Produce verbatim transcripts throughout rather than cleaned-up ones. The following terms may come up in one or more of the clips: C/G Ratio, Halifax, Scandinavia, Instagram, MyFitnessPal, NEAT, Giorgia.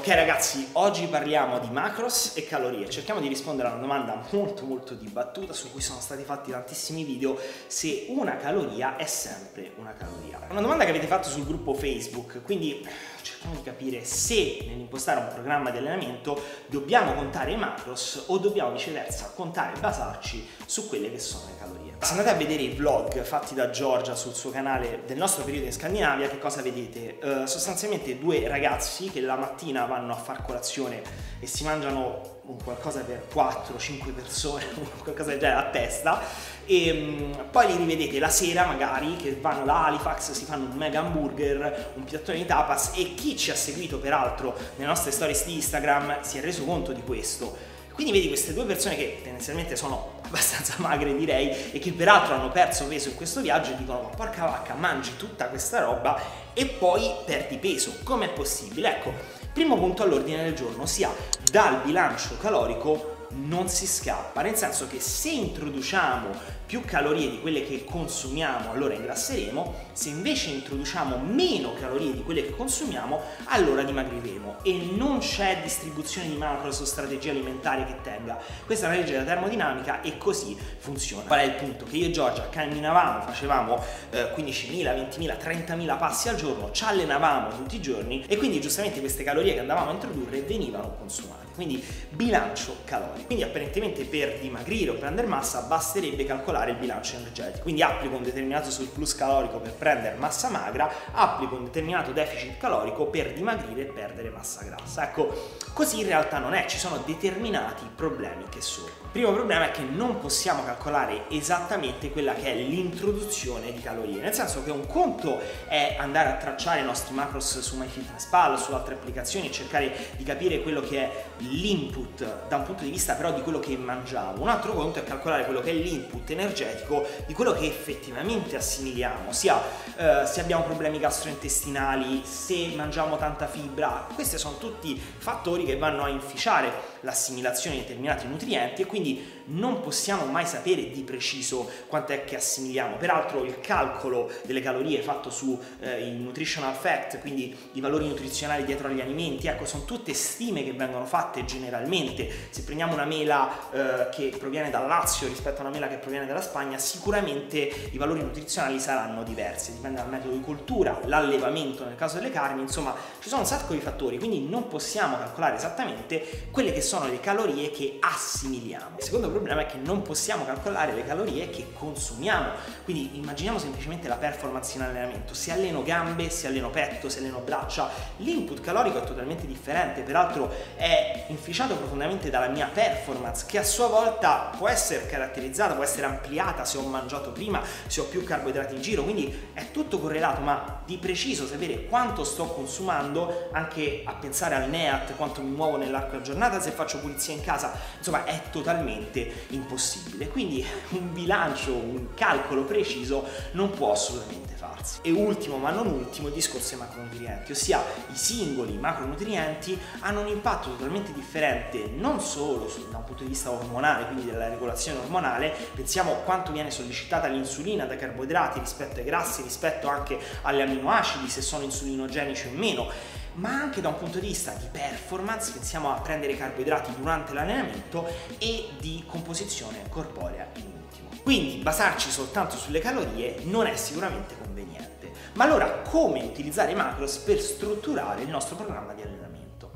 Ok ragazzi, oggi parliamo di macros e calorie. Cerchiamo di rispondere a una domanda molto molto dibattuta su cui sono stati fatti tantissimi video: se una caloria è sempre una caloria. Una domanda che avete fatto sul gruppo Facebook, quindi cerchiamo di capire se nell'impostare un programma di allenamento dobbiamo contare i macros o dobbiamo viceversa contare e basarci su quelle che sono le calorie. Se andate a vedere i vlog fatti da Giorgia sul suo canale del nostro periodo in Scandinavia, che cosa vedete? Eh, sostanzialmente due ragazzi che la mattina vanno a far colazione e si mangiano un qualcosa per quattro cinque persone, qualcosa già a testa, e um, poi li rivedete la sera magari che vanno da Halifax, si fanno un mega hamburger, un piattone di tapas, e chi ci ha seguito peraltro nelle nostre stories di Instagram si è reso conto di questo. Quindi vedi queste due persone che tendenzialmente sono abbastanza magre, direi, e che peraltro hanno perso peso in questo viaggio, e dicono: ma porca vacca, mangi tutta questa roba e poi perdi peso, com'è possibile? Ecco, primo punto all'ordine del giorno, ossia dal bilancio calorico non si scappa, nel senso che se introduciamo più calorie di quelle che consumiamo allora ingrasseremo, se invece introduciamo meno calorie di quelle che consumiamo allora dimagriremo, e non c'è distribuzione di macros o strategia alimentare che tenga. Questa è una legge della termodinamica e così funziona. Qual è il punto? Che io e Giorgia camminavamo, facevamo eh, quindicimila, ventimila, trentamila passi al giorno, ci allenavamo tutti i giorni, e quindi giustamente queste calorie che andavamo a introdurre venivano consumate. Quindi bilancio calorico. Quindi apparentemente per dimagrire o prendere massa basterebbe calcolare il bilancio energetico. Quindi applico un determinato surplus calorico per prendere massa magra, applico un determinato deficit calorico per dimagrire e perdere massa grassa. Ecco, così in realtà non è, ci sono determinati problemi che sorgono. Il primo problema è che non possiamo calcolare esattamente quella che è l'introduzione di calorie, nel senso che un conto è andare a tracciare i nostri macros su MyFitnessPal, su altre applicazioni, e cercare di capire quello che è l'input da un punto di vista però di quello che mangiamo. Un altro conto è calcolare quello che è l'input energetico di quello che effettivamente assimiliamo, ossia eh, se abbiamo problemi gastrointestinali, se mangiamo tanta fibra. Questi sono tutti fattori che vanno a inficiare l'assimilazione di determinati nutrienti, e quindi non possiamo mai sapere di preciso quant'è che assimiliamo. Peraltro il calcolo delle calorie fatto su eh, il nutritional fact, quindi i valori nutrizionali dietro agli alimenti, ecco, sono tutte stime che vengono fatte generalmente. Se prendiamo una mela eh, che proviene dal Lazio rispetto a una mela che proviene dalla Spagna, sicuramente i valori nutrizionali saranno diversi, dipende dal metodo di coltura, l'allevamento nel caso delle carni, insomma ci sono un sacco di fattori, quindi non possiamo calcolare esattamente quelle che sono le calorie che assimiliamo. Il secondo problema è che non possiamo calcolare le calorie che consumiamo, quindi immaginiamo semplicemente la performance in allenamento: se alleno gambe, se alleno petto, se alleno braccia, l'input calorico è totalmente differente, peraltro è inficiato profondamente dalla mia performance, che a sua volta può essere caratterizzata, può essere ampliata se ho mangiato prima, se ho più carboidrati in giro. Quindi è tutto correlato, ma di preciso sapere quanto sto consumando, anche a pensare al NEAT, quanto mi muovo nell'arco della giornata, se faccio pulizia in casa, insomma è totalmente impossibile. Quindi un bilancio, un calcolo preciso non può assolutamente farsi. E ultimo ma non ultimo, il discorso dei macronutrienti, ossia i singoli macronutrienti hanno un impatto totalmente differente, non solo da un punto di vista ormonale, quindi della regolazione ormonale. Pensiamo quanto viene sollecitata l'insulina dai carboidrati rispetto ai grassi, rispetto anche agli aminoacidi, se sono insulinogenici o meno, ma anche da un punto di vista di performance. Pensiamo a prendere carboidrati durante l'allenamento e di composizione corporea in ultimo. Quindi basarci soltanto sulle calorie non è sicuramente conveniente. Ma allora come utilizzare i macros per strutturare il nostro programma di allenamento?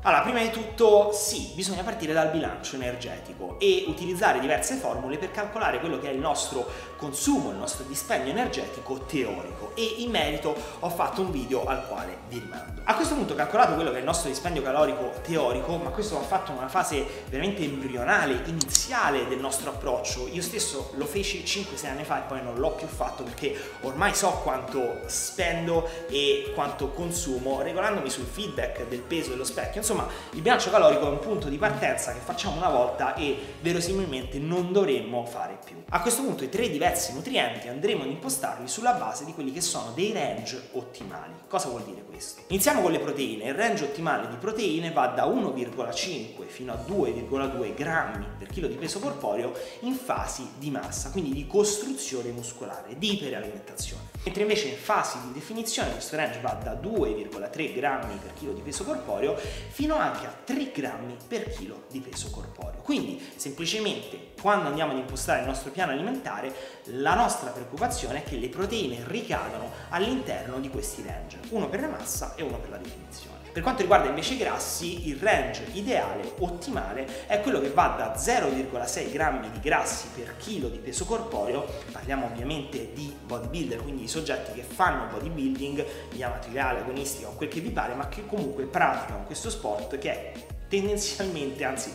Allora, prima di tutto sì, bisogna partire dal bilancio energetico e utilizzare diverse formule per calcolare quello che è il nostro consumo, il nostro dispendio energetico teorico, e in merito ho fatto un video al quale vi rimando. A questo punto ho calcolato quello che è il nostro dispendio calorico teorico, ma questo va fatto in una fase veramente embrionale, iniziale del nostro approccio. Io stesso lo feci cinque sei anni fa e poi non l'ho più fatto, perché ormai so quanto spendo e quanto consumo, regolandomi sul feedback del peso dello specchio. Insomma, Insomma, il bilancio calorico è un punto di partenza che facciamo una volta e verosimilmente non dovremmo fare più. A questo punto i tre diversi nutrienti andremo ad impostarli sulla base di quelli che sono dei range ottimali. Cosa vuol dire questo? Iniziamo con le proteine. Il range ottimale di proteine va da uno virgola cinque fino a due virgola due grammi per chilo di peso corporeo in fasi di massa, quindi di costruzione muscolare, di iperalimentazione. Mentre invece in fasi di definizione questo range va da due virgola tre grammi per chilo di peso corporeo fino fino anche a tre grammi per chilo di peso corporeo. Quindi semplicemente quando andiamo ad impostare il nostro piano alimentare, la nostra preoccupazione è che le proteine ricadano all'interno di questi range, uno per la massa e uno per la definizione. Per quanto riguarda invece i grassi, il range ideale, ottimale, è quello che va da zero virgola sei grammi di grassi per chilo di peso corporeo, parliamo ovviamente di bodybuilder, quindi di soggetti che fanno bodybuilding, via amatoriale, agonistica o quel che vi pare, ma che comunque praticano questo sport che è tendenzialmente, anzi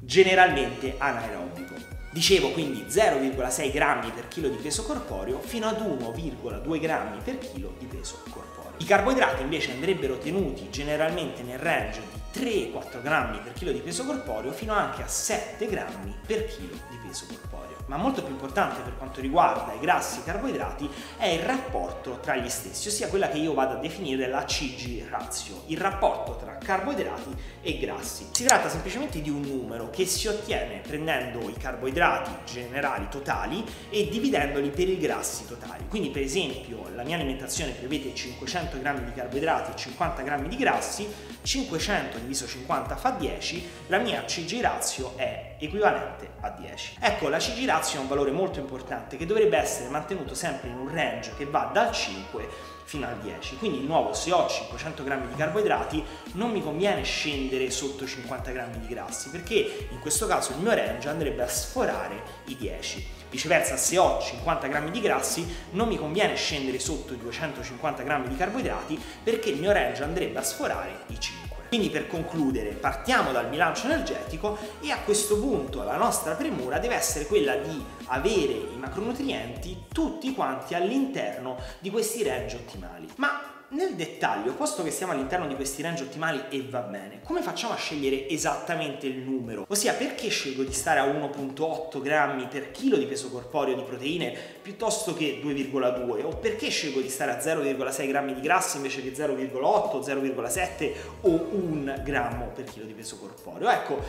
generalmente, anaerobico. Dicevo quindi zero virgola sei grammi per chilo di peso corporeo fino ad uno virgola due grammi per chilo di peso corporeo. I carboidrati invece andrebbero tenuti generalmente nel range di tre quattro grammi per chilo di peso corporeo fino anche a sette grammi per chilo di peso corporeo. Ma molto più importante per quanto riguarda i grassi e i carboidrati è il rapporto tra gli stessi, ossia quella che io vado a definire la C/G Ratio, il rapporto tra carboidrati e grassi. Si tratta semplicemente di un numero che si ottiene prendendo i carboidrati generali totali e dividendoli per i grassi totali. Quindi per esempio la mia alimentazione prevede cinquecento grammi di carboidrati e cinquanta grammi di grassi, cinquecento diviso cinquanta fa dieci, la mia C/G Ratio è equivalente a dieci. Ecco, la C/G Ratio è un valore molto importante che dovrebbe essere mantenuto sempre in un range che va dal cinque fino al dieci. Quindi di nuovo, se ho cinquecento grammi di carboidrati non mi conviene scendere sotto cinquanta grammi di grassi, perché in questo caso il mio range andrebbe a sforare i dieci. Viceversa, se ho cinquanta grammi di grassi non mi conviene scendere sotto i duecentocinquanta grammi di carboidrati, perché il mio range andrebbe a sforare i cinque. Quindi per concludere, partiamo dal bilancio energetico e a questo punto la nostra premura deve essere quella di avere i macronutrienti tutti quanti all'interno di questi range ottimali. Ma nel dettaglio, posto che siamo all'interno di questi range ottimali e va bene, come facciamo a scegliere esattamente il numero? Ossia, perché scelgo di stare a uno virgola otto grammi per chilo di peso corporeo di proteine piuttosto che due virgola due? O perché scelgo di stare a zero virgola sei grammi di grassi invece che zero virgola otto, zero virgola sette o un grammo per chilo di peso corporeo? Ecco,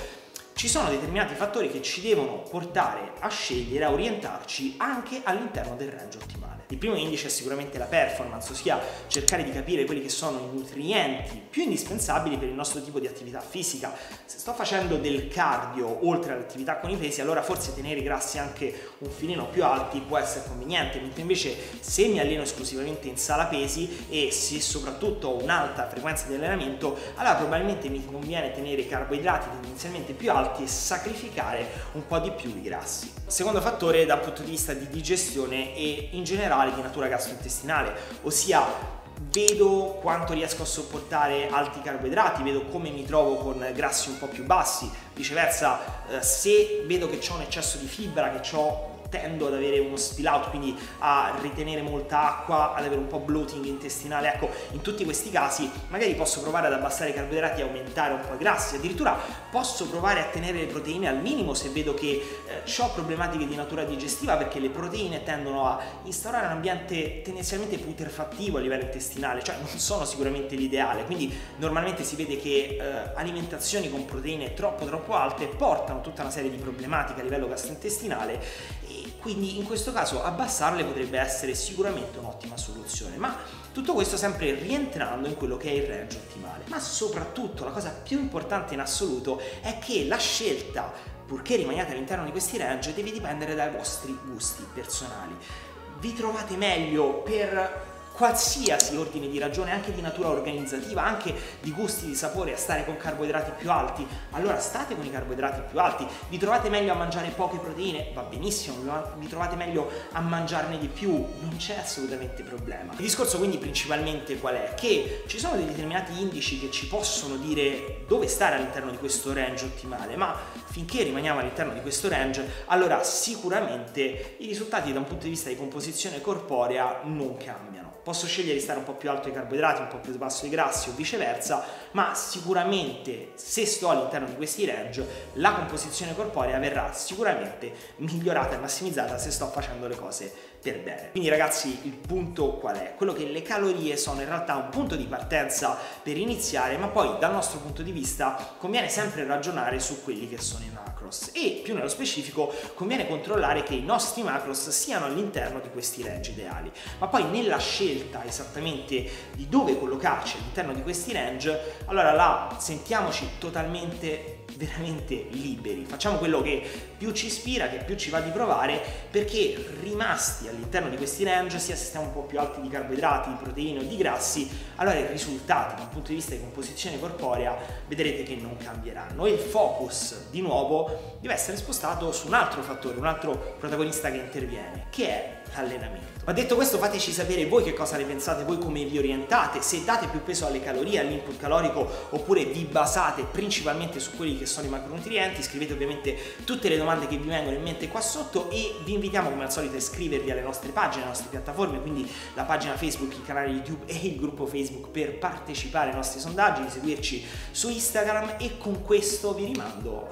ci sono determinati fattori che ci devono portare a scegliere, a orientarci anche all'interno del range ottimale. Il primo indice è sicuramente la performance, ossia cercare di capire quelli che sono i nutrienti più indispensabili per il nostro tipo di attività fisica. Se sto facendo del cardio oltre all'attività con i pesi, allora forse tenere i grassi anche un filino più alti può essere conveniente, mentre invece se mi alleno esclusivamente in sala pesi e se soprattutto ho un'alta frequenza di allenamento, allora probabilmente mi conviene tenere i carboidrati tendenzialmente più alti e sacrificare un po' di più i grassi. Secondo fattore dal punto di vista di digestione e in generale di natura gastrointestinale, ossia vedo quanto riesco a sopportare alti carboidrati, vedo come mi trovo con grassi un po' più bassi. Viceversa, se vedo che c'ho un eccesso di fibra, che ho tendo ad avere uno spill out, quindi a ritenere molta acqua, ad avere un po' bloating intestinale, ecco, in tutti questi casi magari posso provare ad abbassare i carboidrati e aumentare un po' i grassi, addirittura posso provare a tenere le proteine al minimo se vedo che eh, ho problematiche di natura digestiva, perché le proteine tendono a instaurare un ambiente tendenzialmente putrefattivo a livello intestinale, cioè non sono sicuramente l'ideale, quindi normalmente si vede che eh, alimentazioni con proteine troppo troppo alte portano tutta una serie di problematiche a livello gastrointestinale e quindi in questo caso abbassarle potrebbe essere sicuramente un'ottima soluzione, ma tutto questo sempre rientrando in quello che è il range ottimale. Ma soprattutto la cosa più importante in assoluto è che la scelta, purché rimaniate all'interno di questi range, deve dipendere dai vostri gusti personali. Vi trovate meglio per qualsiasi ordine di ragione, anche di natura organizzativa, anche di gusti, di sapore, a stare con carboidrati più alti, allora state con i carboidrati più alti. Vi trovate meglio a mangiare poche proteine, va benissimo, vi trovate meglio a mangiarne di più, non c'è assolutamente problema. Il discorso quindi principalmente qual è? Che ci sono dei determinati indici che ci possono dire dove stare all'interno di questo range ottimale, ma finché rimaniamo all'interno di questo range, allora sicuramente i risultati da un punto di vista di composizione corporea non cambiano. Posso scegliere di stare un po' più alto ai carboidrati, un po' più basso ai grassi o viceversa, ma sicuramente se sto all'interno di questi range la composizione corporea verrà sicuramente migliorata e massimizzata se sto facendo le cose per bene. Quindi ragazzi, il punto qual è? Quello che le calorie sono in realtà un punto di partenza per iniziare, ma poi dal nostro punto di vista conviene sempre ragionare su quelli che sono i macros e più nello specifico conviene controllare che i nostri macros siano all'interno di questi range ideali, ma poi nella scelta esattamente di dove collocarci all'interno di questi range, allora là sentiamoci totalmente veramente liberi, facciamo quello che più ci ispira, che più ci va di provare, perché rimasti all'interno di questi range, sia se stiamo un po' più alti di carboidrati, di proteine o di grassi, allora i risultati dal punto di vista di composizione corporea vedrete che non cambieranno e il focus di nuovo deve essere spostato su un altro fattore, un altro protagonista che interviene, che è allenamento. Ma detto questo, fateci sapere voi che cosa ne pensate, voi come vi orientate, se date più peso alle calorie, all'input calorico, oppure vi basate principalmente su quelli che sono i macronutrienti. Scrivete ovviamente tutte le domande che vi vengono in mente qua sotto e vi invitiamo come al solito a iscrivervi alle nostre pagine, alle nostre piattaforme, quindi la pagina Facebook, il canale YouTube e il gruppo Facebook per partecipare ai nostri sondaggi, di seguirci su Instagram e con questo vi rimando